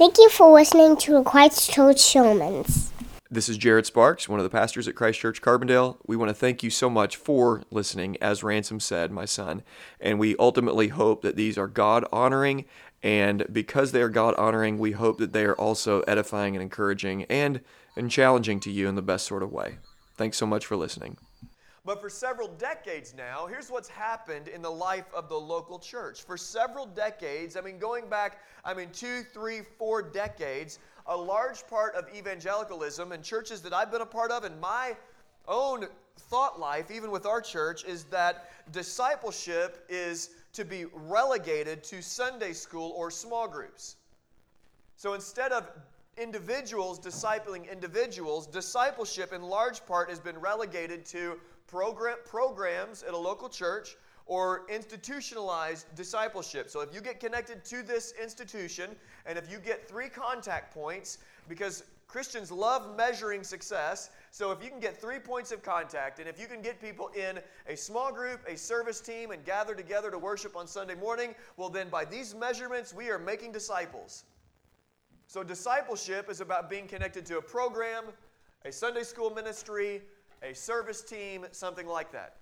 Thank you for listening to Christ Church Sermons. This is Jared Sparks, one of the pastors at Christ Church Carbondale. We want to thank you so much for listening, as Ransom said, my son. And we ultimately hope that these are God-honoring, and because they are God-honoring, we hope that they are also edifying and encouraging and challenging to you in the best sort of way. Thanks so much for listening. But for several decades now, here's what's happened in the life of the local church. For several decades, going back, 2, 3, 4 decades, a large part of evangelicalism and churches that I've been a part of in my own thought life, even with our church, is that discipleship is to be relegated to Sunday school or small groups. So instead of individuals discipling individuals, discipleship in large part has been relegated to programs at a local church or institutionalized discipleship. So if you get connected to this institution and if you get 3 contact points, because Christians love measuring success, so if you can get 3 points of contact and if you can get people in a small group, a service team, and gather together to worship on Sunday morning, well then by these measurements we are making disciples. So discipleship is about being connected to a program, a Sunday school ministry, a service team, something like that.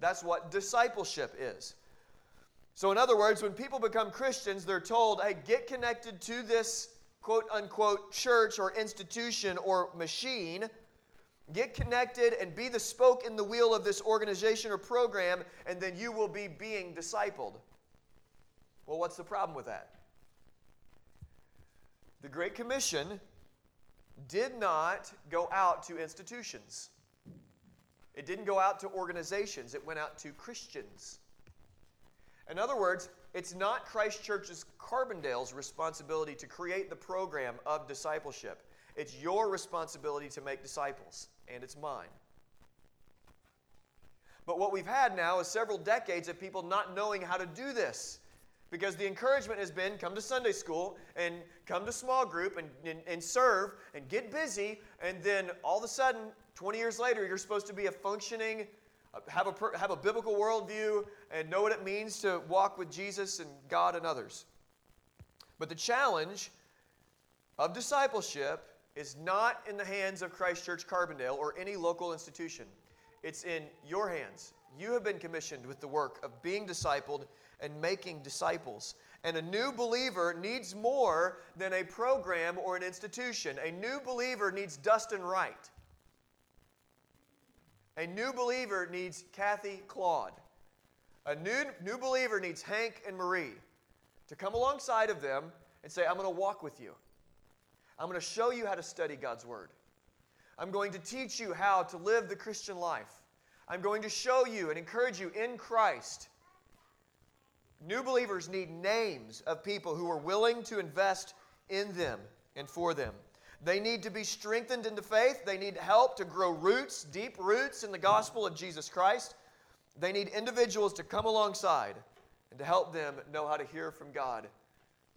That's what discipleship is. So in other words, when people become Christians, they're told, hey, get connected to this quote-unquote church or institution or machine. Get connected and be the spoke in the wheel of this organization or program, and then you will be being discipled. Well, what's the problem with that? The Great Commission did not go out to institutions. It didn't go out to organizations. It went out to Christians. In other words, it's not Christ Church's Carbondale's responsibility to create the program of discipleship. It's your responsibility to make disciples, and it's mine. But what we've had now is several decades of people not knowing how to do this, because the encouragement has been come to Sunday school and come to small group and serve and get busy, and then all of a sudden, 20 years later, you're supposed to be a functioning, have a biblical worldview and know what it means to walk with Jesus and God and others. But the challenge of discipleship is not in the hands of Christ Church Carbondale or any local institution. It's in your hands. You have been commissioned with the work of being discipled and making disciples. And a new believer needs more than a program or an institution. A new believer needs Dustin Wright. A new believer needs Kathy Claude. A new believer needs Hank and Marie to come alongside of them and say, I'm going to walk with you. I'm going to show you how to study God's Word. I'm going to teach you how to live the Christian life. I'm going to show you and encourage you in Christ. New believers need names of people who are willing to invest in them and for them. They need to be strengthened in the faith. They need help to grow roots, deep roots in the gospel of Jesus Christ. They need individuals to come alongside and to help them know how to hear from God,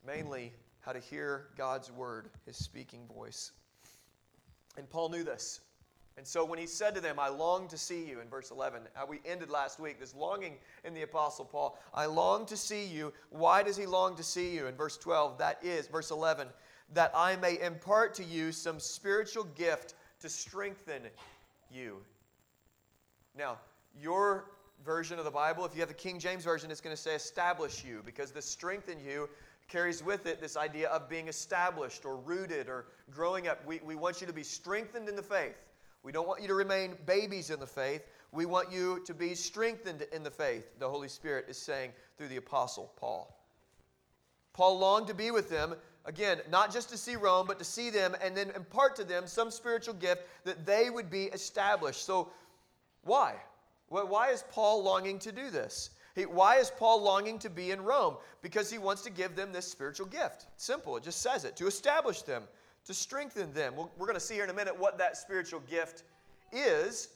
mainly how to hear God's word, His speaking voice. And Paul knew this. And so when he said to them, I long to see you, in verse 11, how we ended last week, this longing in the Apostle Paul, I long to see you. Why does he long to see you? In verse 12, that is, verse 11, that I may impart to you some spiritual gift to strengthen you. Now, your version of the Bible, if you have the King James Version, it's going to say establish you, because the strengthen you carries with it this idea of being established or rooted or growing up. We want you to be strengthened in the faith. We don't want you to remain babies in the faith. We want you to be strengthened in the faith, the Holy Spirit is saying through the Apostle Paul. Paul longed to be with them. Again, not just to see Rome, but to see them and then impart to them some spiritual gift that they would be established. So why? Why is Paul longing to do this? Why is Paul longing to be in Rome? Because he wants to give them this spiritual gift. It's simple. It just says it. To establish them. To strengthen them. We're going to see here in a minute what that spiritual gift is.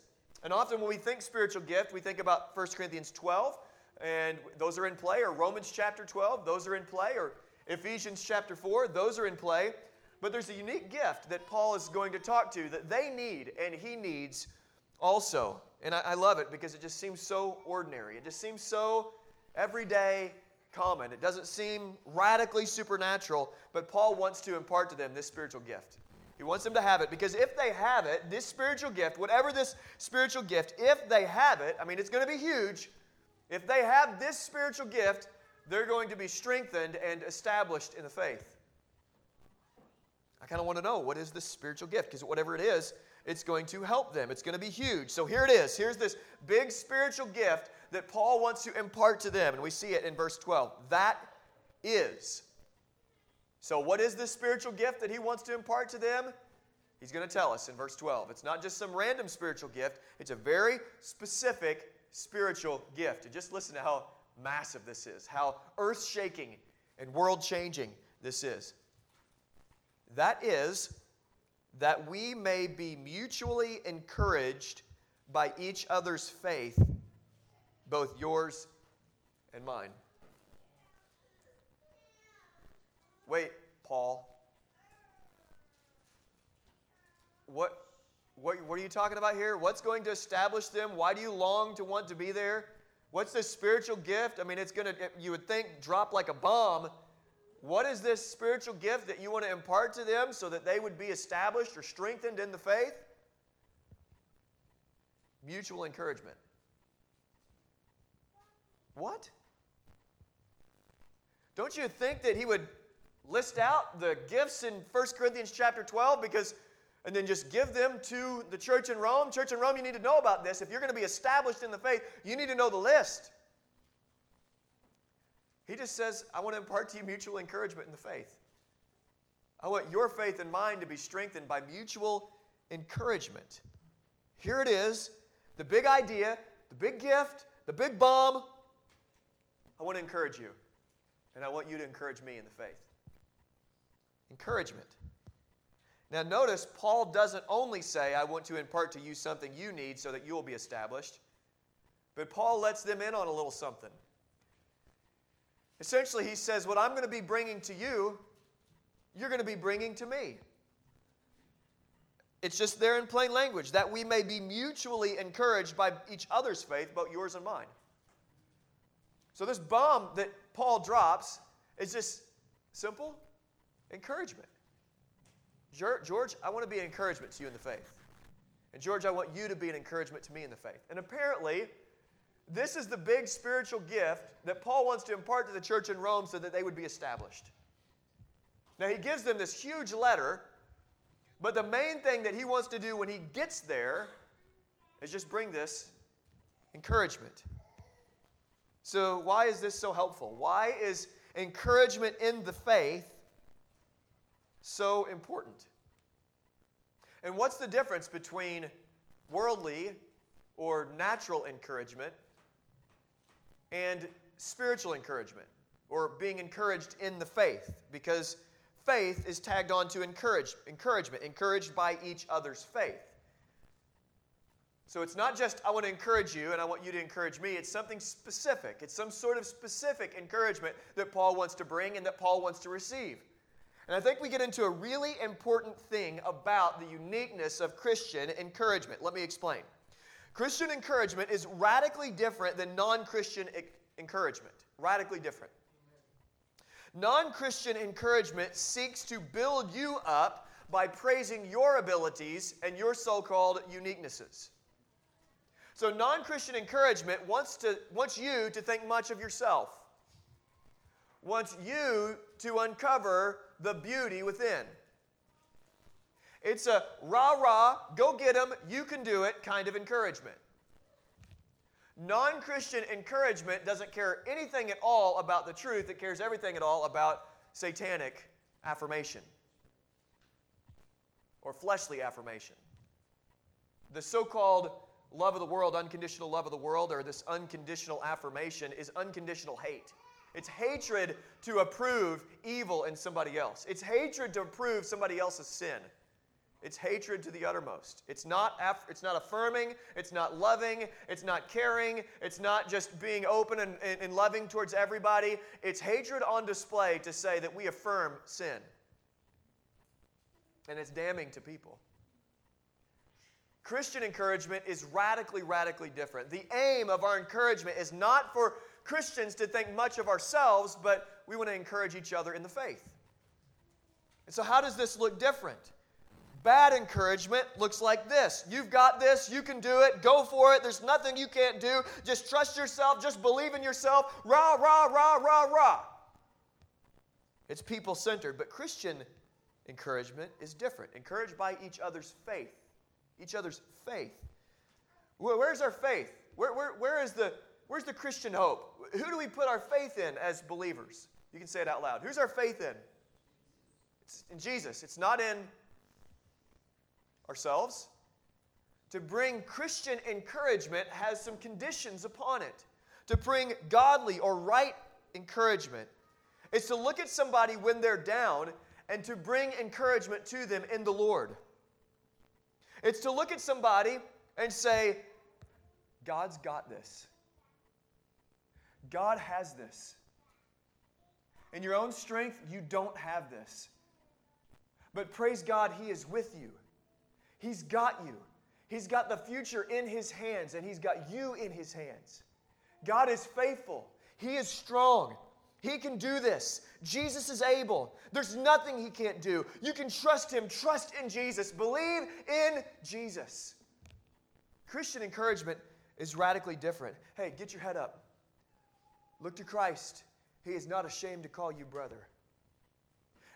And often when we think spiritual gift, we think about 1 Corinthians 12. And those are in play. Or Romans chapter 12. Those are in play. Or Ephesians chapter 4, those are in play. But there's a unique gift that Paul is going to talk to that they need and he needs also. And I love it because it just seems so ordinary. It just seems so everyday common. It doesn't seem radically supernatural, but Paul wants to impart to them this spiritual gift. He wants them to have it, because if they have it, this spiritual gift, whatever this spiritual gift, if they have it, I mean, it's going to be huge. If they have this spiritual gift, they're going to be strengthened and established in the faith. I kind of want to know, what is this spiritual gift? Because whatever it is, it's going to help them. It's going to be huge. So here it is. Here's this big spiritual gift that Paul wants to impart to them. And we see it in verse 12. That is. So what is this spiritual gift that he wants to impart to them? He's going to tell us in verse 12. It's not just some random spiritual gift. It's a very specific spiritual gift. And just listen to how massive this is. How earth-shaking and world-changing this is. That is, that we may be mutually encouraged by each other's faith, both yours and mine. Wait, Paul. What are you talking about here? What's going to establish them? Why do you long to want to be there? What's this spiritual gift? I mean, it's going to, you would think, drop like a bomb. What is this spiritual gift that you want to impart to them so that they would be established or strengthened in the faith? Mutual encouragement. What? Don't you think that he would list out the gifts in 1 Corinthians chapter 12 because, and then just give them to the church in Rome? Church in Rome, you need to know about this. If you're going to be established in the faith, you need to know the list. He just says, I want to impart to you mutual encouragement in the faith. I want your faith and mine to be strengthened by mutual encouragement. Here it is, the big idea, the big gift, the big bomb. I want to encourage you, and I want you to encourage me in the faith. Encouragement. Now notice, Paul doesn't only say, I want to impart to you something you need so that you will be established, but Paul lets them in on a little something. Essentially, he says, what I'm going to be bringing to you, you're going to be bringing to me. It's just there in plain language, that we may be mutually encouraged by each other's faith, both yours and mine. So this bomb that Paul drops is just simple encouragement. George, I want to be an encouragement to you in the faith. And George, I want you to be an encouragement to me in the faith. And apparently, this is the big spiritual gift that Paul wants to impart to the church in Rome so that they would be established. Now, he gives them this huge letter, but the main thing that he wants to do when he gets there is just bring this encouragement. So why is this so helpful? Why is encouragement in the faith so important? And what's the difference between worldly or natural encouragement and spiritual encouragement, or being encouraged in the faith? Because faith is tagged on to encouragement, encouraged by each other's faith. So it's not just, I want to encourage you and I want you to encourage me. It's something specific. It's some sort of specific encouragement that Paul wants to bring and that Paul wants to receive. And I think we get into a really important thing about the uniqueness of Christian encouragement. Let me explain. Christian encouragement is radically different than non-Christian encouragement. Radically different. Non-Christian encouragement seeks to build you up by praising your abilities and your so-called uniquenesses. So non-Christian encouragement wants you to think much of yourself. Wants you to uncover the beauty within. It's a rah-rah, go get them, you can do it kind of encouragement. Non-Christian encouragement doesn't care anything at all about the truth. It cares everything at all about satanic affirmation or fleshly affirmation. The so-called love of the world, unconditional love of the world, or this unconditional affirmation is unconditional hate. It's hatred to approve evil in somebody else. It's hatred to approve somebody else's sin. It's hatred to the uttermost. It's not affirming. It's not loving. It's not caring. It's not just being open and loving towards everybody. It's hatred on display to say that we affirm sin. And it's damning to people. Christian encouragement is radically different. The aim of our encouragement is not for Christians to think much of ourselves, but we want to encourage each other in the faith. And so how does this look different? Bad encouragement looks like this. You've got this. You can do it. Go for it. There's nothing you can't do. Just trust yourself. Just believe in yourself. Rah, rah, rah, rah, rah. It's people-centered. But Christian encouragement is different. Encouraged by each other's faith. Each other's faith. Where's our faith? Where's the Christian hope? Who do we put our faith in as believers? You can say it out loud. Who's our faith in? It's in Jesus. It's not in ourselves. To bring Christian encouragement has some conditions upon it. To bring godly or right encouragement is to look at somebody when they're down and to bring encouragement to them in the Lord. It's to look at somebody and say, God's got this. God has this. In your own strength, you don't have this. But praise God, He is with you. He's got you. He's got the future in His hands, and He's got you in His hands. God is faithful. He is strong. He can do this. Jesus is able. There's nothing He can't do. You can trust Him. Trust in Jesus. Believe in Jesus. Christian encouragement is radically different. Hey, get your head up. Look to Christ. He is not ashamed to call you brother.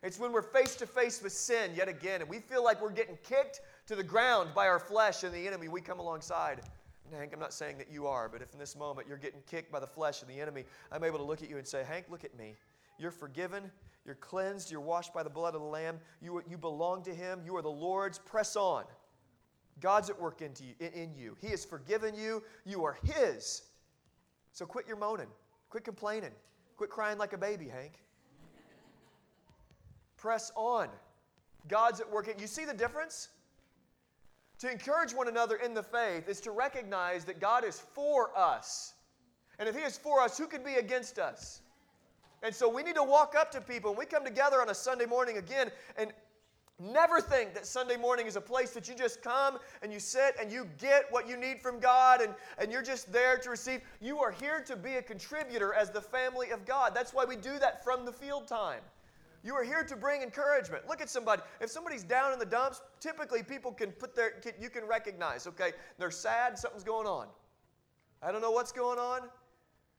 It's when we're face-to-face with sin yet again, and we feel like we're getting kicked to the ground by our flesh and the enemy, we come alongside. And Hank, I'm not saying that you are, but if in this moment you're getting kicked by the flesh and the enemy, I'm able to look at you and say, Hank, look at me. You're forgiven. You're cleansed. You're washed by the blood of the Lamb. You belong to Him. You are the Lord's. Press on. God's at work in you. He has forgiven you. You are His. So quit your moaning. Quit complaining. Quit crying like a baby, Hank. Press on. God's at work. You see the difference? To encourage one another in the faith is to recognize that God is for us. And if He is for us, who could be against us? And so we need to walk up to people. And we come together on a Sunday morning again and never think that Sunday morning is a place that you just come and you sit and you get what you need from God and you're just there to receive. You are here to be a contributor as the family of God. That's why we do that from the field time. You are here to bring encouragement. Look at somebody. If somebody's down in the dumps, typically people can put you can recognize, okay, they're sad, something's going on. I don't know what's going on.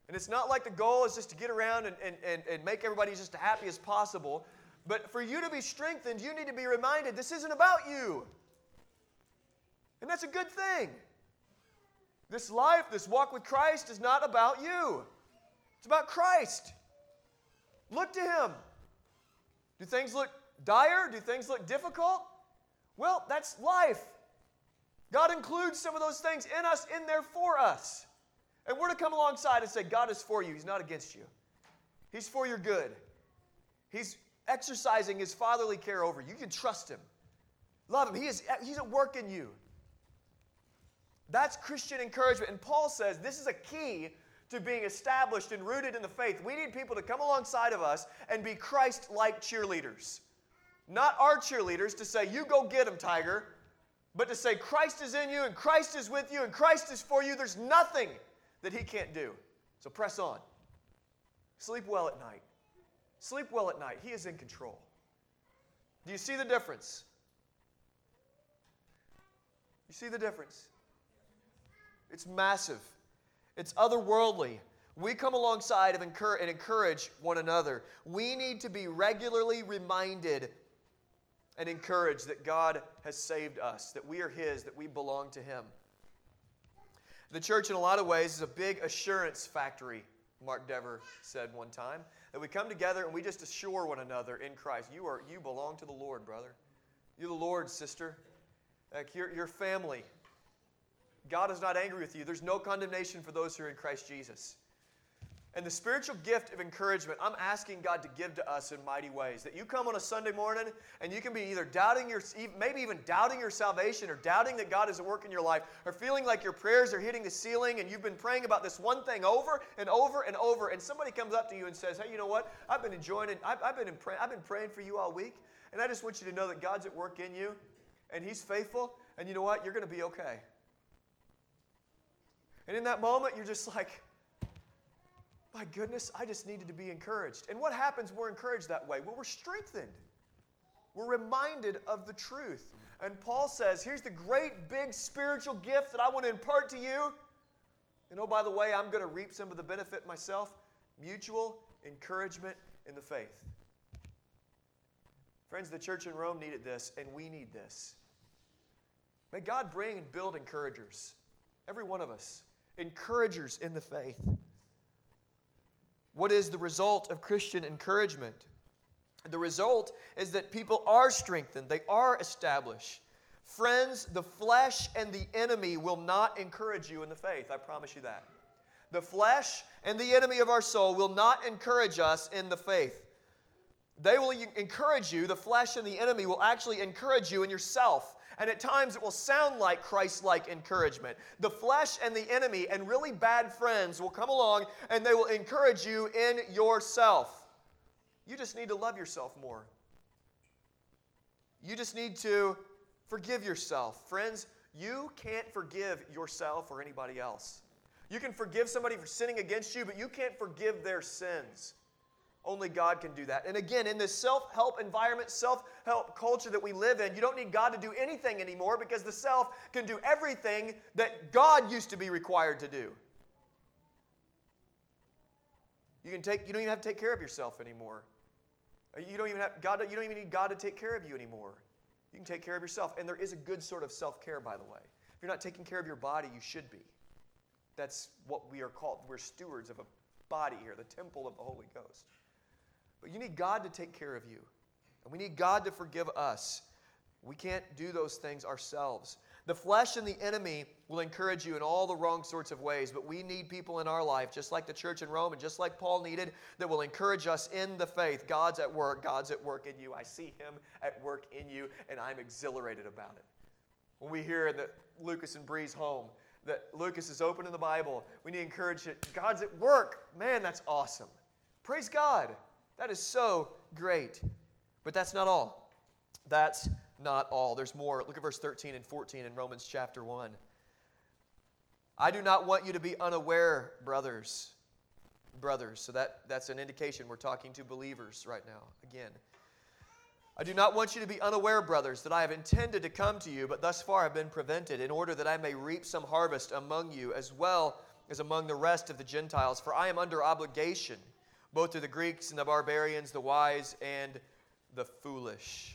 And it's not like the goal is just to get around and make everybody just as happy as possible. But for you to be strengthened, you need to be reminded this isn't about you. And that's a good thing. This life, this walk with Christ is not about you. It's about Christ. Look to Him. Do things look dire? Do things look difficult? Well, that's life. God includes some of those things in us, in there for us. And we're to come alongside and say, God is for you. He's not against you. He's for your good. He's exercising His fatherly care over you. You can trust Him. Love Him. He's at work in you. That's Christian encouragement. And Paul says this is a key to being established and rooted in the faith. We need people to come alongside of us and be Christ-like cheerleaders. Not our cheerleaders to say, you go get him, tiger, but to say Christ is in you and Christ is with you and Christ is for you. There's nothing that He can't do. So press on. Sleep well at night. Sleep well at night. He is in control. Do you see the difference? You see the difference? It's massive. It's otherworldly. We come alongside and encourage one another. We need to be regularly reminded and encouraged that God has saved us, that we are His, that we belong to Him. The church, in a lot of ways, is a big assurance factory, Mark Dever said one time, that we come together and we just assure one another in Christ. You belong to the Lord, brother. You're the Lord, sister. Like your family. God is not angry with you. There's no condemnation for those who are in Christ Jesus. And the spiritual gift of encouragement, I'm asking God to give to us in mighty ways. That you come on a Sunday morning and you can be either doubting your salvation or doubting that God is at work in your life or feeling like your prayers are hitting the ceiling and you've been praying about this one thing over and over and over. And somebody comes up to you and says, hey, you know what? I've been enjoying it. I've been praying for you all week. And I just want you to know that God's at work in you and He's faithful. And you know what? You're going to be okay. And in that moment, you're just like, my goodness, I just needed to be encouraged. And what happens when we're encouraged that way? Well, we're strengthened. We're reminded of the truth. And Paul says, here's the great big spiritual gift that I want to impart to you. And oh, by the way, I'm going to reap some of the benefit myself. Mutual encouragement in the faith. Friends, the church in Rome needed this, and we need this. May God bring and build encouragers, every one of us, encouragers in the faith. What is the result of Christian encouragement? The result is that people are strengthened. They are established. Friends, the flesh and the enemy will not encourage you in the faith. I promise you that. The flesh and the enemy of our soul will not encourage us in the faith. They will encourage you. The flesh and the enemy will actually encourage you in yourself. And at times it will sound like Christ-like encouragement. The flesh and the enemy and really bad friends will come along and they will encourage you in yourself. You just need to love yourself more. You just need to forgive yourself. Friends, you can't forgive yourself or anybody else. You can forgive somebody for sinning against you, but you can't forgive their sins. Only God can do that. And again, in this self-help environment, self-help culture that we live in, you don't need God to do anything anymore because the self can do everything that God used to be required to do. You don't even have to take care of yourself anymore. You don't even need God to take care of you anymore. You can take care of yourself. And there is a good sort of self-care, by the way. If you're not taking care of your body, you should be. That's what we are called. We're stewards of a body here, the temple of the Holy Ghost. But you need God to take care of you. And we need God to forgive us. We can't do those things ourselves. The flesh and the enemy will encourage you in all the wrong sorts of ways, but we need people in our life, just like the church in Rome and just like Paul needed, that will encourage us in the faith. God's at work. God's at work in you. I see him at work in you, and I'm exhilarated about it. When we hear in the Lucas and Breeze home that Lucas is opening the Bible, we need to encourage it. God's at work. Man, that's awesome. Praise God. That is so great. But that's not all. That's not all. There's more. Look at verse 13 and 14 in Romans chapter 1. I do not want you to be unaware, brothers. So that's an indication we're talking to believers right now. Again. I do not want you to be unaware, brothers, that I have intended to come to you, but thus far have been prevented, in order that I may reap some harvest among you, as well as among the rest of the Gentiles. For I am under obligation, both to the Greeks and the barbarians, the wise and the foolish.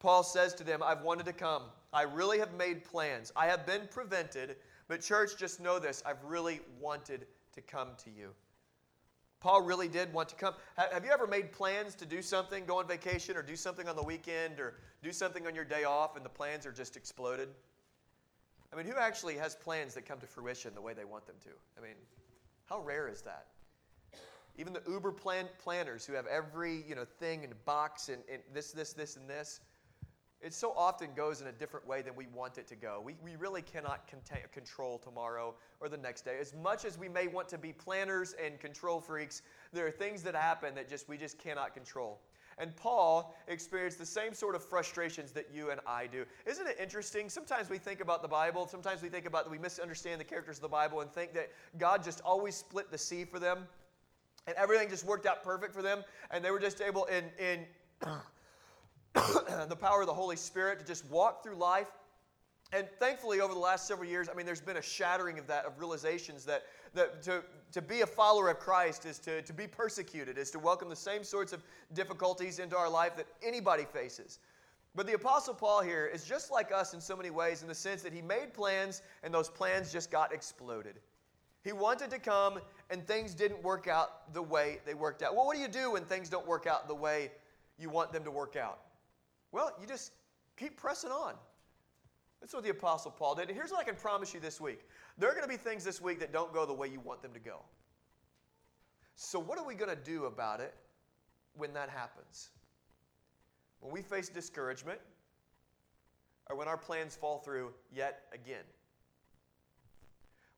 Paul says to them, I've wanted to come. I really have made plans. I have been prevented, but church, just know this. I've really wanted to come to you. Paul really did want to come. Have you ever made plans to do something, go on vacation or do something on the weekend or do something on your day off and the plans are just exploded? I mean, who actually has plans that come to fruition the way they want them to? I mean, how rare is that? Even the Uber planners who have every thing in a box and this. It so often goes in a different way than we want it to go. We really cannot control tomorrow or the next day. As much as we may want to be planners and control freaks, there are things that happen that we just cannot control. And Paul experienced the same sort of frustrations that you and I do. Isn't it interesting? Sometimes we think about the Bible. Sometimes we think about that we misunderstand the characters of the Bible and think that God just always split the sea for them. And everything just worked out perfect for them. And they were just able in the power of the Holy Spirit to just walk through life. And thankfully, over the last several years, I mean, there's been a shattering of that, of realizations that to be a follower of Christ is to be persecuted, is to welcome the same sorts of difficulties into our life that anybody faces. But the Apostle Paul here is just like us in so many ways in the sense that he made plans and those plans just got exploded. He wanted to come and things didn't work out the way they worked out. Well, what do you do when things don't work out the way you want them to work out? Well, you just keep pressing on. That's what the Apostle Paul did. And here's what I can promise you this week. There are going to be things this week that don't go the way you want them to go. So what are we going to do about it when that happens? When we face discouragement or when our plans fall through yet again?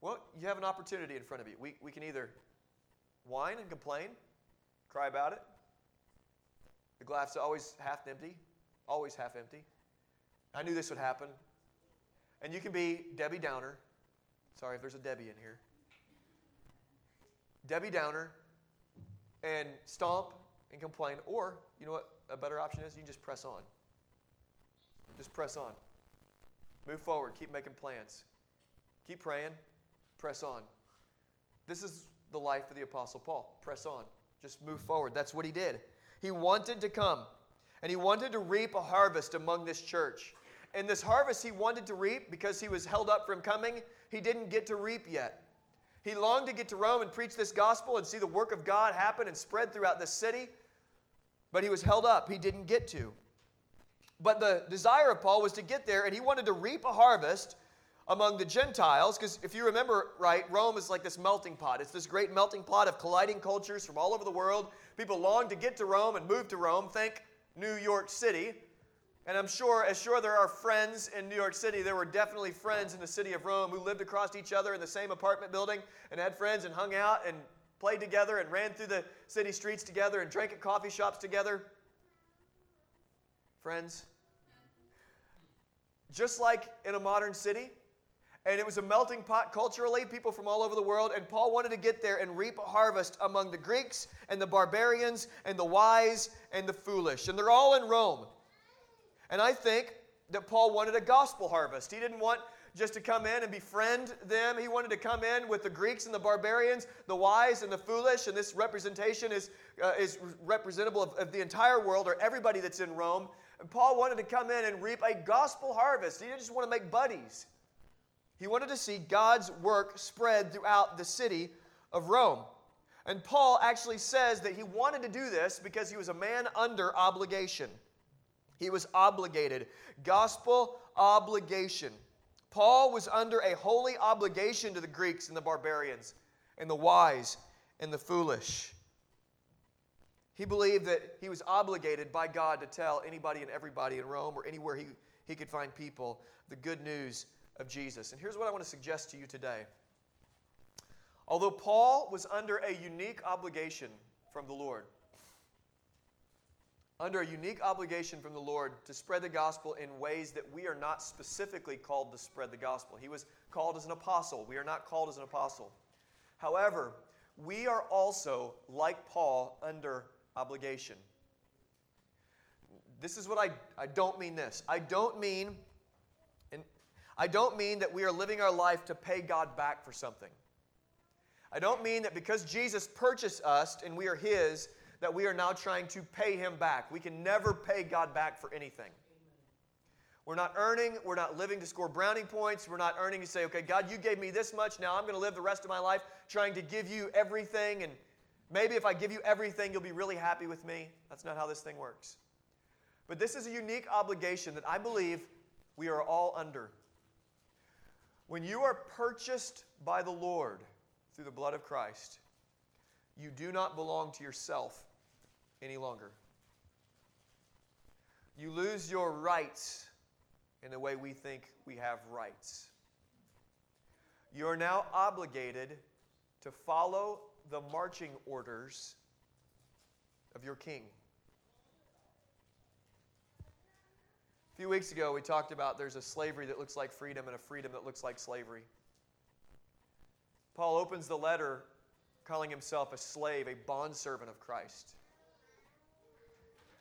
Well, you have an opportunity in front of you. We can either whine and complain, cry about it. The glass is always half empty. Always half empty. I knew this would happen. And you can be Debbie Downer. Sorry if there's a Debbie in here. Debbie Downer and stomp and complain, or you know what a better option is? You can just press on. Just press on. Move forward. Keep making plans. Keep praying. Press on. This is the life of the Apostle Paul. Press on. Just move forward. That's what he did. He wanted to come, and he wanted to reap a harvest among this church. And this harvest he wanted to reap because he was held up from coming. He didn't get to reap yet. He longed to get to Rome and preach this gospel and see the work of God happen and spread throughout the city. But he was held up. He didn't get to. But the desire of Paul was to get there, and he wanted to reap a harvest among the Gentiles, because if you remember right, Rome is like this melting pot. It's this great melting pot of colliding cultures from all over the world. People long to get to Rome and move to Rome. Think New York City. And I'm sure, as sure there are friends in New York City, there were definitely friends in the city of Rome who lived across each other in the same apartment building and had friends and hung out and played together and ran through the city streets together and drank at coffee shops together. Friends. Just like in a modern city. And it was a melting pot culturally, people from all over the world. And Paul wanted to get there and reap a harvest among the Greeks and the barbarians and the wise and the foolish. And they're all in Rome. And I think that Paul wanted a gospel harvest. He didn't want just to come in and befriend them. He wanted to come in with the Greeks and the barbarians, the wise and the foolish. And this representation is representable of the entire world, or everybody that's in Rome. And Paul wanted to come in and reap a gospel harvest. He didn't just want to make buddies. He wanted to see God's work spread throughout the city of Rome. And Paul actually says that he wanted to do this because he was a man under obligation. He was obligated. Gospel obligation. Paul was under a holy obligation to the Greeks and the barbarians and the wise and the foolish. He believed that he was obligated by God to tell anybody and everybody in Rome or anywhere he could find people the good news of Jesus. And here's what I want to suggest to you today. Although Paul was under a unique obligation from the Lord, under a unique obligation from the Lord to spread the gospel in ways that we are not specifically called to spread the gospel. He was called as an apostle. We are not called as an apostle. However, we are also, like Paul, under obligation. This is what I don't mean this. I don't mean that we are living our life to pay God back for something. I don't mean that because Jesus purchased us and we are His, that we are now trying to pay Him back. We can never pay God back for anything. We're not earning. We're not living to score brownie points. We're not earning to say, okay, God, you gave me this much. Now I'm going to live the rest of my life trying to give you everything. And maybe if I give you everything, you'll be really happy with me. That's not how this thing works. But this is a unique obligation that I believe we are all under. When you are purchased by the Lord through the blood of Christ, you do not belong to yourself any longer. You lose your rights in the way we think we have rights. You are now obligated to follow the marching orders of your king. A few weeks ago, we talked about there's a slavery that looks like freedom and a freedom that looks like slavery. Paul opens the letter calling himself a slave, a bondservant of Christ.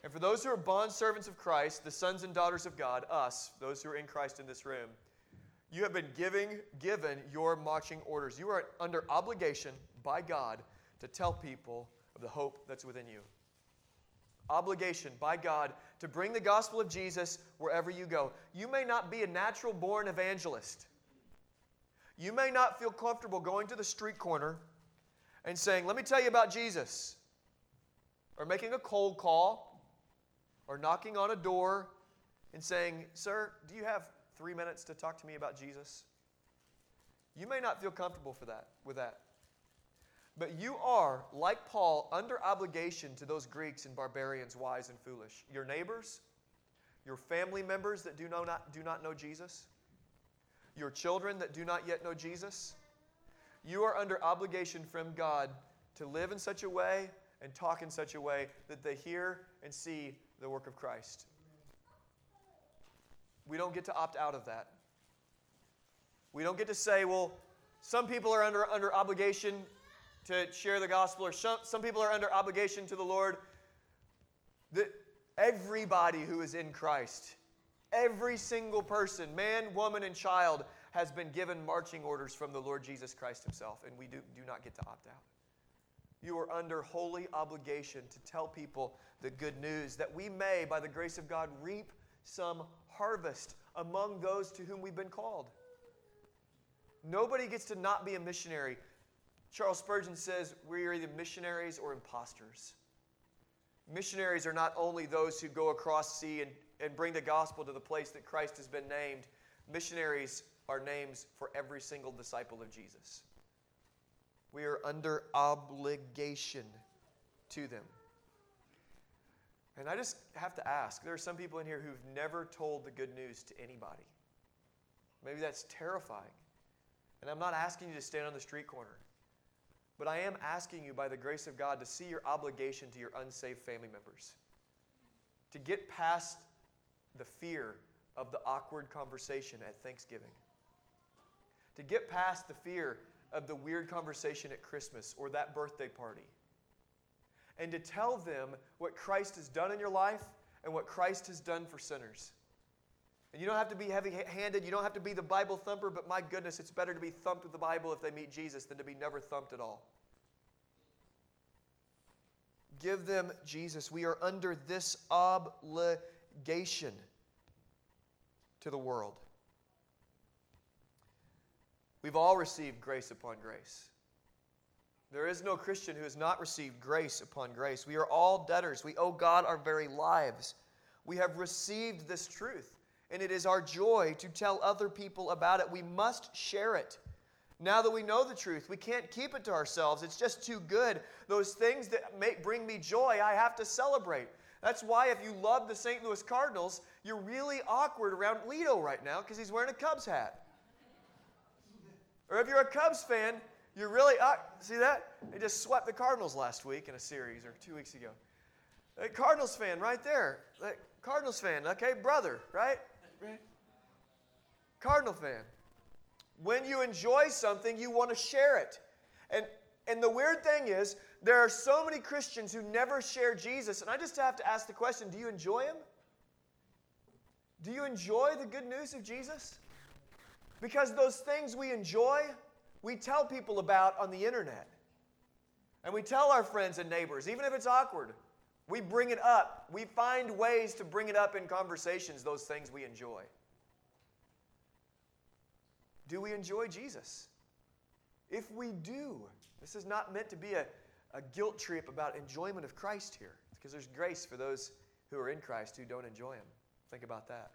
And for those who are bondservants of Christ, the sons and daughters of God, us, those who are in Christ in this room, you have been given your marching orders. You are under obligation by God to tell people of the hope that's within you. Obligation by God to bring the gospel of Jesus wherever you go. You may not be a natural-born evangelist. You may not feel comfortable going to the street corner and saying, let me tell you about Jesus. Or making a cold call or knocking on a door and saying, sir, do you have 3 minutes to talk to me about Jesus? You may not feel comfortable with that. But you are, like Paul, under obligation to those Greeks and barbarians, wise and foolish. Your neighbors, your family members that do not know Jesus, your children that do not yet know Jesus. You are under obligation from God to live in such a way and talk in such a way that they hear and see the work of Christ. We don't get to opt out of that. We don't get to say, well, some people are under obligation to share the gospel, or some people are under obligation to the Lord. Everybody who is in Christ, every single person, man, woman, and child, has been given marching orders from the Lord Jesus Christ himself, and we do not get to opt out. You are under holy obligation to tell people the good news, that we may, by the grace of God, reap some harvest among those to whom we've been called. Nobody gets to not be a missionary. Charles Spurgeon says we're either missionaries or imposters. Missionaries are not only those who go across sea and bring the gospel to the place that Christ has been named. Missionaries are names for every single disciple of Jesus. We are under obligation to them. And I just have to ask, there are some people in here who've never told the good news to anybody. Maybe that's terrifying. And I'm not asking you to stand on the street corner. But I am asking you, by the grace of God, to see your obligation to your unsaved family members. To get past the fear of the awkward conversation at Thanksgiving. To get past the fear of the weird conversation at Christmas or that birthday party. And to tell them what Christ has done in your life and what Christ has done for sinners. And you don't have to be heavy-handed. You don't have to be the Bible thumper, but my goodness, it's better to be thumped with the Bible if they meet Jesus than to be never thumped at all. Give them Jesus. We are under this obligation to the world. We've all received grace upon grace. There is no Christian who has not received grace upon grace. We are all debtors. We owe God our very lives. We have received this truth, and it is our joy to tell other people about it. We must share it. Now that we know the truth, we can't keep it to ourselves. It's just too good. Those things that bring me joy, I have to celebrate. That's why if you love the St. Louis Cardinals, you're really awkward around Leto right now because he's wearing a Cubs hat. Or if you're a Cubs fan, you're really, see that? They just swept the Cardinals last week in a series, or 2 weeks ago. That Cardinals fan right there. That Cardinals fan, okay, brother, right? Right? Cardinal fan. When you enjoy something, you want to share it. And the weird thing is, there are so many Christians who never share Jesus, and I just have to ask the question, do you enjoy him? Do you enjoy the good news of Jesus? Because those things we enjoy, we tell people about on the internet. And we tell our friends and neighbors, even if it's awkward. We bring it up. We find ways to bring it up in conversations, those things we enjoy. Do we enjoy Jesus? If we do, this is not meant to be a guilt trip about enjoyment of Christ here. Because there's grace for those who are in Christ who don't enjoy him. Think about that.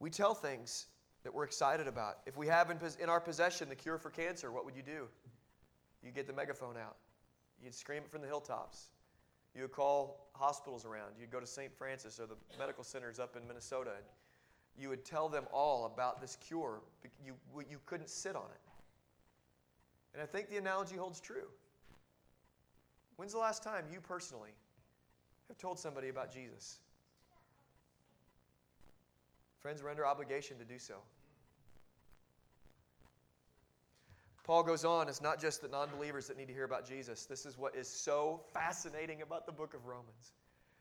We tell things that we're excited about. If we have in our possession the cure for cancer, what would you do? You'd get the megaphone out. You'd scream it from the hilltops. You would call hospitals around. You'd go to St. Francis or the medical centers up in Minnesota. And you would tell them all about this cure. You couldn't sit on it. And I think the analogy holds true. When's the last time you personally have told somebody about Jesus? Friends, we're under obligation to do so. Paul goes on, it's not just the non-believers that need to hear about Jesus. This is what is so fascinating about the book of Romans.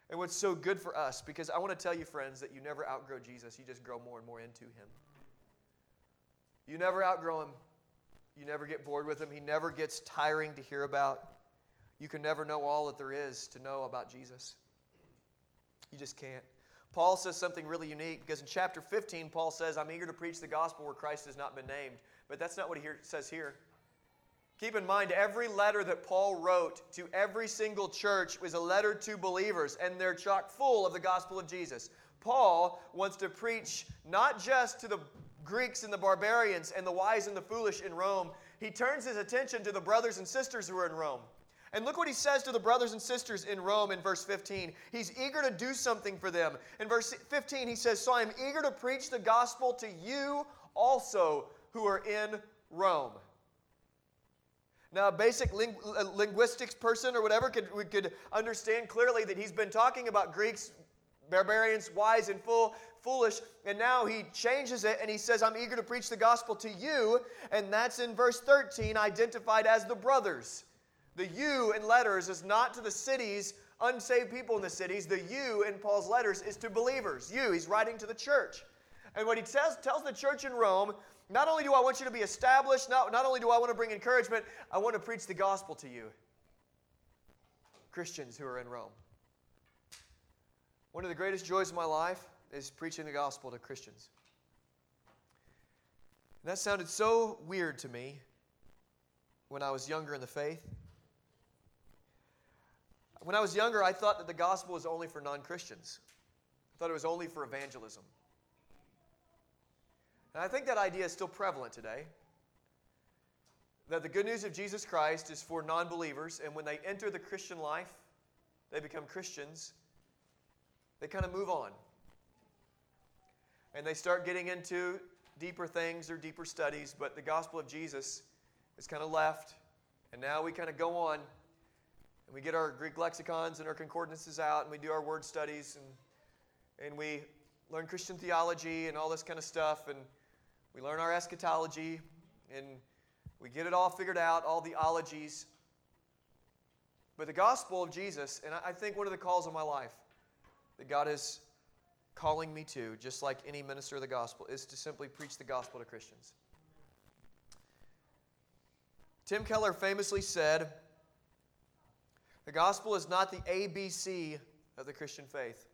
And what's so good for us, because I want to tell you, friends, that you never outgrow Jesus. You just grow more and more into him. You never outgrow him. You never get bored with him. He never gets tiring to hear about. You can never know all that there is to know about Jesus. You just can't. Paul says something really unique, because in chapter 15, Paul says, I'm eager to preach the gospel where Christ has not been named. But that's not what he says here. Keep in mind, every letter that Paul wrote to every single church was a letter to believers, and they're chock full of the gospel of Jesus. Paul wants to preach not just to the Greeks and the barbarians and the wise and the foolish in Rome. He turns his attention to the brothers and sisters who are in Rome. And look what he says to the brothers and sisters in Rome in verse 15. He's eager to do something for them. In verse 15, he says, So I am eager to preach the gospel to you also who are in Rome. Now, a basic linguistics person or whatever could understand clearly that he's been talking about Greeks, barbarians, wise and foolish. And now he changes it and he says, I'm eager to preach the gospel to you. And that's in verse 13, identified as the brothers. The you in letters is not to the cities, unsaved people in the cities. The you in Paul's letters is to believers. You, he's writing to the church. And what he tells the church in Rome, not only do I want you to be established, not only do I want to bring encouragement, I want to preach the gospel to you, Christians who are in Rome. One of the greatest joys of my life is preaching the gospel to Christians. And that sounded so weird to me when I was younger in the faith. When I was younger, I thought that the gospel was only for non-Christians. I thought it was only for evangelism. And I think that idea is still prevalent today, that the good news of Jesus Christ is for non-believers, and when they enter the Christian life, they become Christians, they kind of move on. And they start getting into deeper things or deeper studies, but the gospel of Jesus is kind of left, and now we kind of go on, and we get our Greek lexicons and our concordances out, and we do our word studies, and we learn Christian theology and all this kind of stuff, and we learn our eschatology, and we get it all figured out, all the ologies. But the gospel of Jesus, and I think one of the calls of my life that God is calling me to, just like any minister of the gospel, is to simply preach the gospel to Christians. Tim Keller famously said, the gospel is not the ABC of the Christian faith.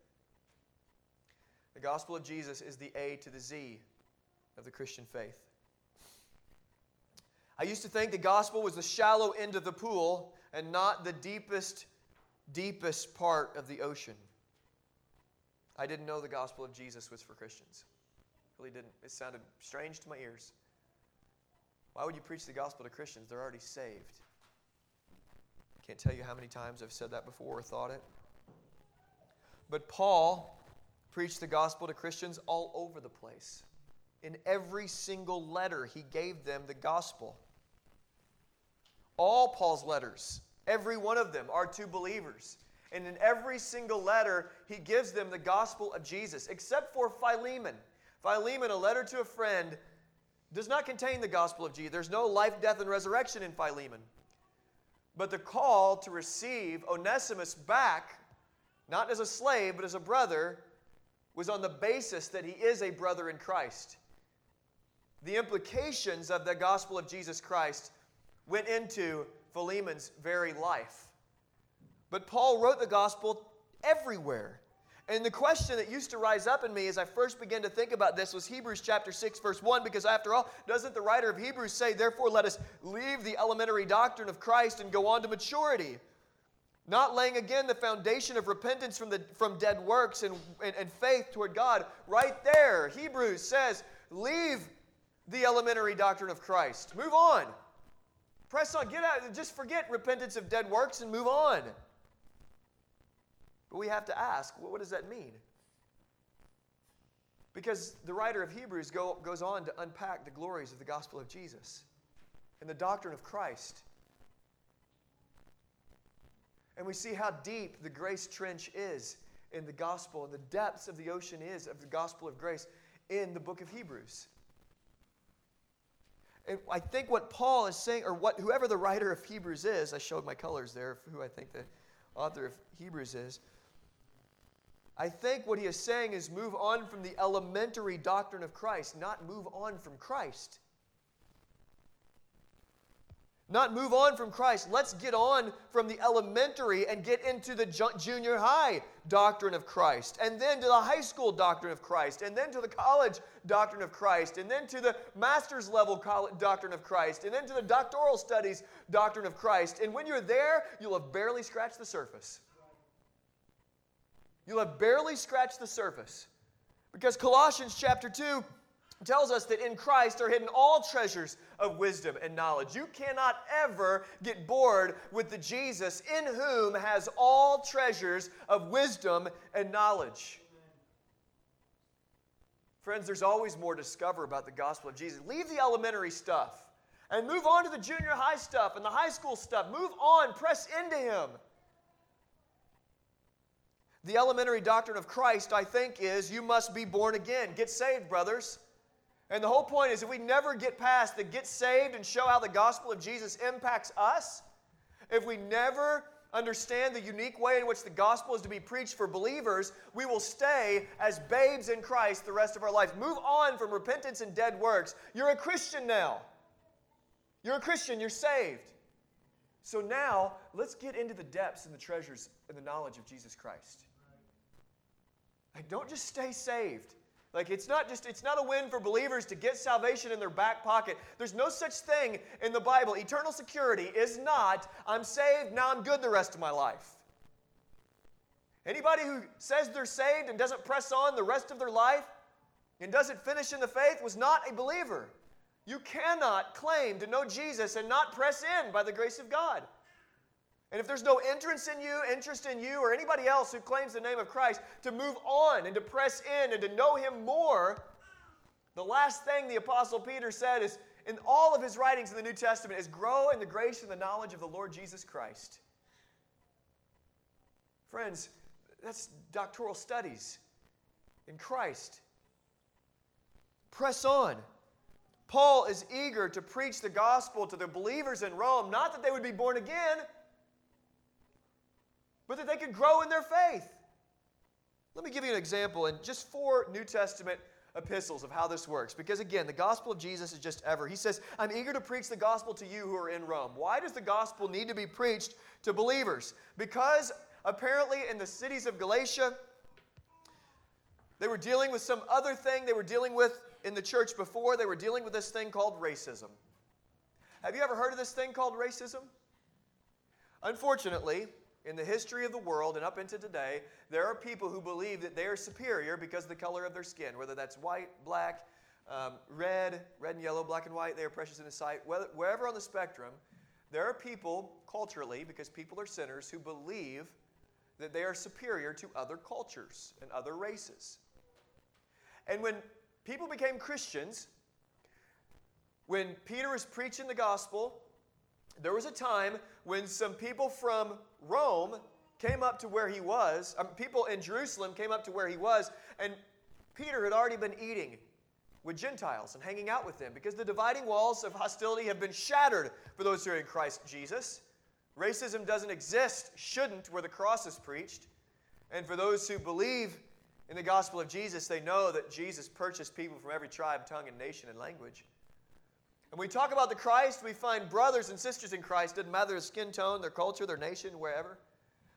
The gospel of Jesus is the A to the Z of the Christian faith. I used to think the gospel was the shallow end of the pool and not the deepest part of the ocean. I didn't know the gospel of Jesus was for Christians. Really didn't. It sounded strange to my ears. Why would you preach the gospel to Christians? They're already saved. I can't tell you how many times I've said that before or thought it. But Paul preached the gospel to Christians all over the place. In every single letter, he gave them the gospel. All Paul's letters, every one of them, are to believers. And in every single letter, he gives them the gospel of Jesus, except for Philemon. Philemon, a letter to a friend, does not contain the gospel of Jesus. There's no life, death, and resurrection in Philemon. But the call to receive Onesimus back, not as a slave, but as a brother, was on the basis that he is a brother in Christ. The implications of the gospel of Jesus Christ went into Philemon's very life. But Paul wrote the gospel everywhere. And the question that used to rise up in me as I first began to think about this was Hebrews chapter 6, verse 1, because after all, doesn't the writer of Hebrews say, therefore let us leave the elementary doctrine of Christ and go on to maturity? Not laying again the foundation of repentance from dead works and faith toward God. Right there, Hebrews says, leave the elementary doctrine of Christ. Move on. Press on. Get out. Just forget repentance of dead works and move on. But we have to ask, what does that mean? Because the writer of Hebrews goes on to unpack the glories of the gospel of Jesus and the doctrine of Christ. And we see how deep the grace trench is in the gospel and the depths of the ocean is of the gospel of grace in the book of Hebrews. And I think what Paul is saying, or whoever the writer of Hebrews is, I showed my colors there of who I think the author of Hebrews is. I think what he is saying is move on from the elementary doctrine of Christ, not move on from Christ. Not move on from Christ. Let's get on from the elementary and get into the junior high doctrine of Christ, and then to the high school doctrine of Christ, and then to the college doctrine of Christ, and then to the master's level doctrine of Christ, and then to the doctoral studies doctrine of Christ. And when you're there, you'll have barely scratched the surface. You'll have barely scratched the surface. Because Colossians chapter 2 tells us that in Christ are hidden all treasures of wisdom and knowledge. You cannot ever get bored with the Jesus in whom has all treasures of wisdom and knowledge. Amen. Friends, there's always more to discover about the gospel of Jesus. Leave the elementary stuff and move on to the junior high stuff and the high school stuff. Move on, press into him. The elementary doctrine of Christ, I think, is you must be born again. Get saved, brothers. And the whole point is if we never get past the get saved and show how the gospel of Jesus impacts us, if we never understand the unique way in which the gospel is to be preached for believers, we will stay as babes in Christ the rest of our life. Move on from repentance and dead works. You're a Christian now. You're a Christian. You're saved. So now, let's get into the depths and the treasures and the knowledge of Jesus Christ. Like, don't just stay saved. Like, it's not a win for believers to get salvation in their back pocket. There's no such thing in the Bible. Eternal security is not, I'm saved, now I'm good the rest of my life. Anybody who says they're saved and doesn't press on the rest of their life and doesn't finish in the faith was not a believer. You cannot claim to know Jesus and not press in by the grace of God. And if there's no interest in you, or anybody else who claims the name of Christ to move on and to press in and to know Him more, the last thing the Apostle Peter said is, in all of his writings in the New Testament, is grow in the grace and the knowledge of the Lord Jesus Christ. Friends, that's doctoral studies in Christ. Press on. Paul is eager to preach the gospel to the believers in Rome, not that they would be born again, but that they could grow in their faith. Let me give you an example in just 4 New Testament epistles of how this works. Because again, the gospel of Jesus is just ever. He says, I'm eager to preach the gospel to you who are in Rome. Why does the gospel need to be preached to believers? Because apparently in the cities of Galatia, they were dealing with some other thing they were dealing with in the church before. They were dealing with this thing called racism. Have you ever heard of this thing called racism? Unfortunately, in the history of the world and up into today, there are people who believe that they are superior because of the color of their skin, whether that's white, black, red and yellow, black and white, they are precious in His sight. Wherever on the spectrum, there are people culturally, because people are sinners, who believe that they are superior to other cultures and other races. And when people became Christians, when Peter was preaching the gospel, there was a time when some people from Rome came up to where he was. People in Jerusalem came up to where he was, and Peter had already been eating with Gentiles and hanging out with them because the dividing walls of hostility have been shattered for those who are in Christ Jesus. Racism doesn't exist, shouldn't, where the cross is preached. And for those who believe in the gospel of Jesus, they know that Jesus purchased people from every tribe, tongue, and nation and language. When we talk about the Christ, we find brothers and sisters in Christ. Doesn't matter their skin tone, their culture, their nation, wherever.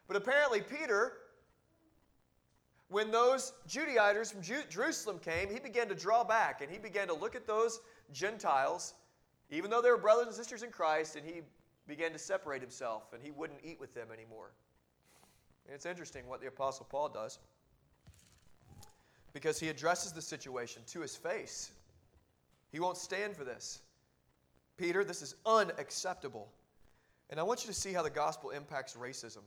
But apparently Peter, when those Judaizers from Jerusalem came, he began to draw back and he began to look at those Gentiles, even though they were brothers and sisters in Christ, and he began to separate himself and he wouldn't eat with them anymore. And it's interesting what the Apostle Paul does because he addresses the situation to his face. He won't stand for this. Peter, this is unacceptable. And I want you to see how the gospel impacts racism.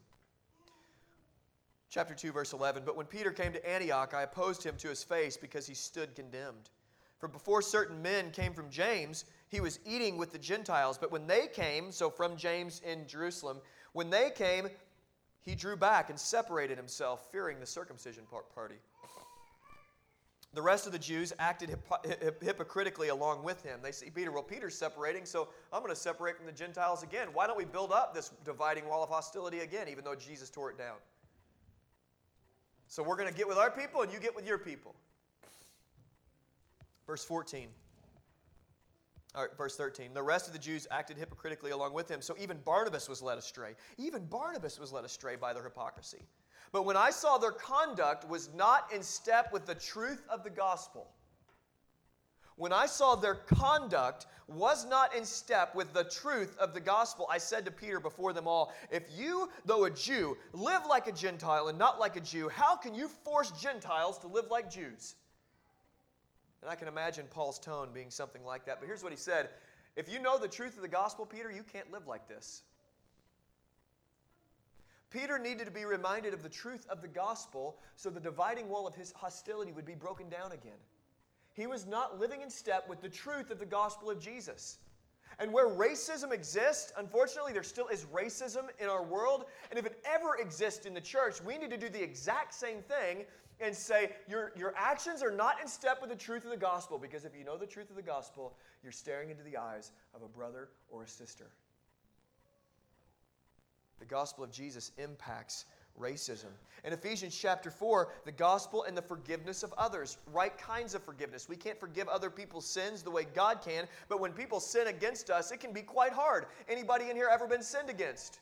Chapter 2, verse 11, but when Peter came to Antioch, I opposed him to his face because he stood condemned. For before certain men came from James, he was eating with the Gentiles. But when they came, so from James in Jerusalem, when they came, he drew back and separated himself, fearing the circumcision party. The rest of the Jews acted hypocritically along with him. They see Peter, well, Peter's separating, so I'm going to separate from the Gentiles again. Why don't we build up this dividing wall of hostility again, even though Jesus tore it down? So we're going to get with our people, and you get with your people. Verse 13. The rest of the Jews acted hypocritically along with him, so even Barnabas was led astray. Even Barnabas was led astray by their hypocrisy. But when I saw their conduct was not in step with the truth of the gospel, when I saw their conduct was not in step with the truth of the gospel, I said to Peter before them all, if you, though a Jew, live like a Gentile and not like a Jew, how can you force Gentiles to live like Jews? And I can imagine Paul's tone being something like that. But here's what he said. If you know the truth of the gospel, Peter, you can't live like this. Peter needed to be reminded of the truth of the gospel so the dividing wall of his hostility would be broken down again. He was not living in step with the truth of the gospel of Jesus. And where racism exists, unfortunately, there still is racism in our world. And if it ever exists in the church, we need to do the exact same thing and say, your actions are not in step with the truth of the gospel. Because if you know the truth of the gospel, you're staring into the eyes of a brother or a sister. The gospel of Jesus impacts racism. In Ephesians chapter 4, the gospel and the forgiveness of others, right kinds of forgiveness. We can't forgive other people's sins the way God can, but when people sin against us, it can be quite hard. Anybody in here ever been sinned against?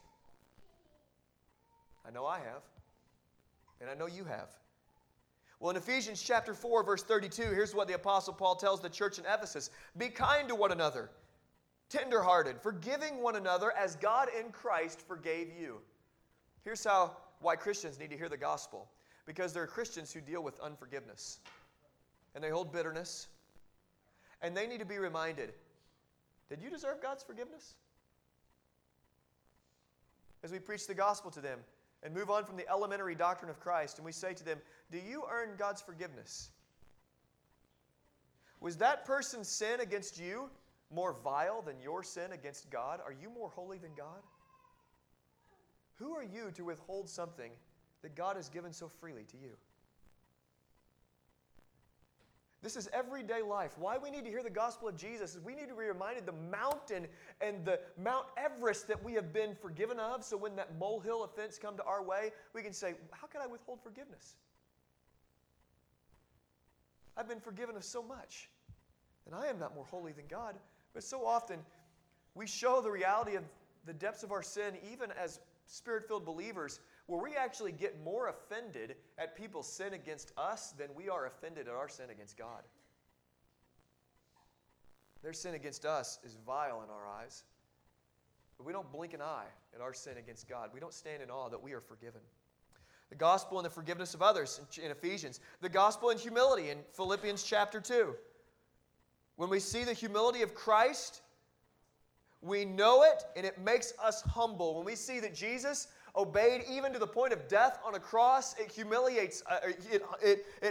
I know I have, and I know you have. Well, in Ephesians chapter 4, verse 32, here's what the Apostle Paul tells the church in Ephesus. Be kind to one another, tenderhearted, forgiving one another as God in Christ forgave you. Here's why Christians need to hear the gospel. Because there are Christians who deal with unforgiveness. And they hold bitterness. And they need to be reminded, did you deserve God's forgiveness? As we preach the gospel to them and move on from the elementary doctrine of Christ, and we say to them, do you earn God's forgiveness? Was that person's sin against you more vile than your sin against God? Are you more holy than God? Who are you to withhold something that God has given so freely to you? This is everyday life. Why we need to hear the gospel of Jesus is we need to be reminded the mountain and the Mount Everest that we have been forgiven of, so when that molehill offense comes to our way, we can say, how can I withhold forgiveness? I've been forgiven of so much, and I am not more holy than God. But so often, we show the reality of the depths of our sin, even as Spirit-filled believers, where we actually get more offended at people's sin against us than we are offended at our sin against God. Their sin against us is vile in our eyes, but we don't blink an eye at our sin against God. We don't stand in awe that we are forgiven. The gospel and the forgiveness of others in Ephesians. The gospel and humility in Philippians chapter 2. When we see the humility of Christ, we know it, and it makes us humble. When we see that Jesus obeyed even to the point of death on a cross, it humiliates, it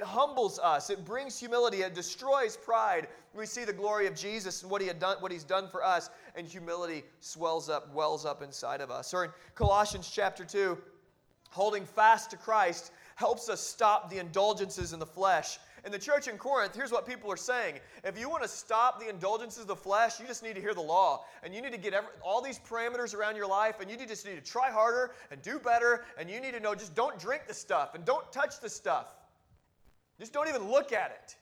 humbles us. It brings humility. It destroys pride. We see the glory of Jesus and what He's done for us, and humility wells up inside of us. Or in Colossians chapter 2, holding fast to Christ helps us stop the indulgences in the flesh. In the church in Corinth, here's what people are saying. If you want to stop the indulgences of the flesh, you just need to hear the law. And you need to get all these parameters around your life, and you just need to try harder and do better, and you need to know just don't drink the stuff and don't touch the stuff. Just don't even look at it.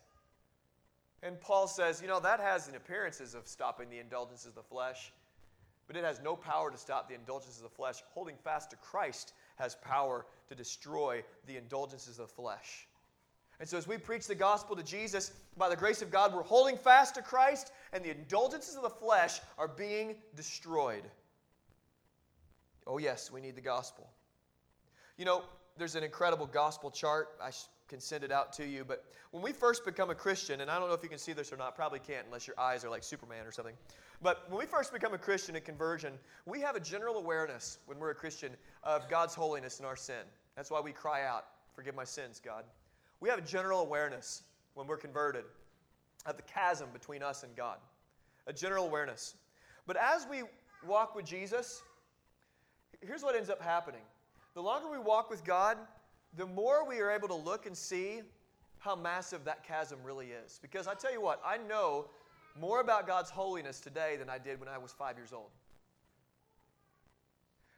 And Paul says, that has an appearances of stopping the indulgences of the flesh, but it has no power to stop the indulgences of the flesh. Holding fast to Christ has power to destroy the indulgences of the flesh. And so as we preach the gospel to Jesus, by the grace of God, we're holding fast to Christ, and the indulgences of the flesh are being destroyed. Oh yes, we need the gospel. There's an incredible gospel chart. I can send it out to you. But when we first become a Christian, and I don't know if you can see this or not, probably can't unless your eyes are like Superman or something. But when we first become a Christian at conversion, we have a general awareness when we're a Christian of God's holiness and our sin. That's why we cry out, forgive my sins, God. We have a general awareness when we're converted of the chasm between us and God. A general awareness. But as we walk with Jesus, here's what ends up happening. The longer we walk with God, the more we are able to look and see how massive that chasm really is. Because I tell you what, I know more about God's holiness today than I did when I was 5 years old.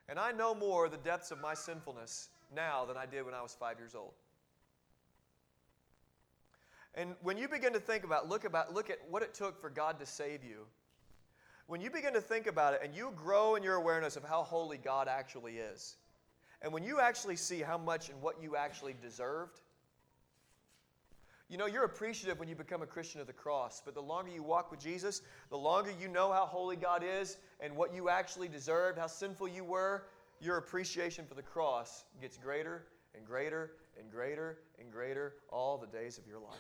And I know more of the depths of my sinfulness now than I did when I was 5 years old. And when you begin to think look at what it took for God to save you, when you begin to think about it and you grow in your awareness of how holy God actually is, and when you actually see how much and what you actually deserved, you're appreciative when you become a Christian of the cross. But the longer you walk with Jesus, the longer you know how holy God is and what you actually deserved, how sinful you were, your appreciation for the cross gets greater and greater and greater and greater all the days of your life.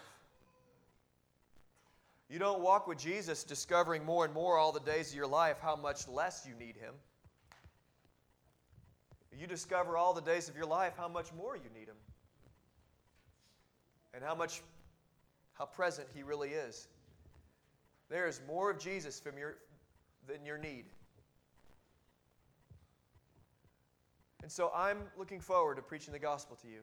You don't walk with Jesus discovering more and more all the days of your life how much less you need Him. You discover all the days of your life how much more you need Him. And how present He really is. There is more of Jesus than your need. And so I'm looking forward to preaching the gospel to you.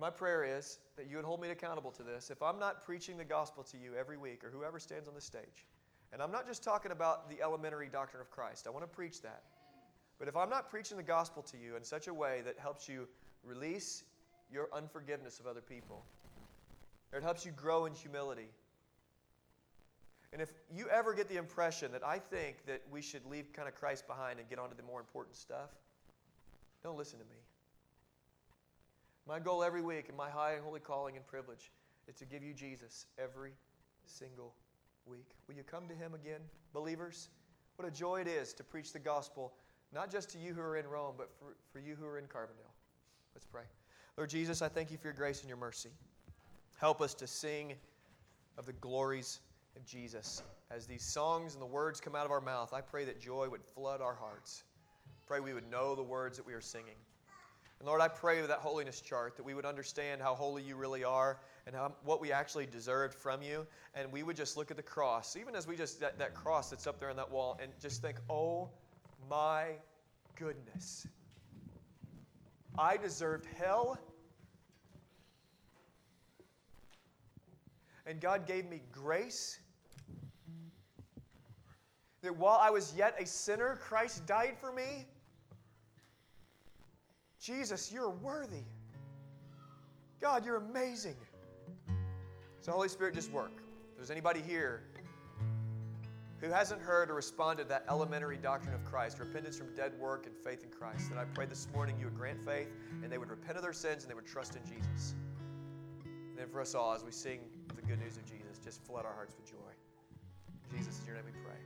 My prayer is that you would hold me accountable to this. If I'm not preaching the gospel to you every week, or whoever stands on the stage, and I'm not just talking about the elementary doctrine of Christ. I want to preach that. But if I'm not preaching the gospel to you in such a way that helps you release your unforgiveness of other people, or it helps you grow in humility, and if you ever get the impression that I think that we should leave kind of Christ behind and get on to the more important stuff, don't listen to me. My goal every week in my high and holy calling and privilege is to give you Jesus every single week. Will you come to Him again, believers? What a joy it is to preach the gospel, not just to you who are in Rome, but for you who are in Carbondale. Let's pray. Lord Jesus, I thank you for your grace and your mercy. Help us to sing of the glories of Jesus. As these songs and the words come out of our mouth, I pray that joy would flood our hearts. Pray we would know the words that we are singing. And Lord, I pray with that holiness chart that we would understand how holy you really are and how, what we actually deserved from you. And we would just look at the cross, even as we just, that cross that's up there on that wall, and just think, oh my goodness. I deserved hell. And God gave me grace. That while I was yet a sinner, Christ died for me. Jesus, you're worthy. God, you're amazing. So Holy Spirit, just work. If there's anybody here who hasn't heard or responded to that elementary doctrine of Christ, repentance from dead work and faith in Christ, then I pray this morning you would grant faith and they would repent of their sins and they would trust in Jesus. And then for us all, as we sing the good news of Jesus, just flood our hearts with joy. In Jesus, in your name we pray.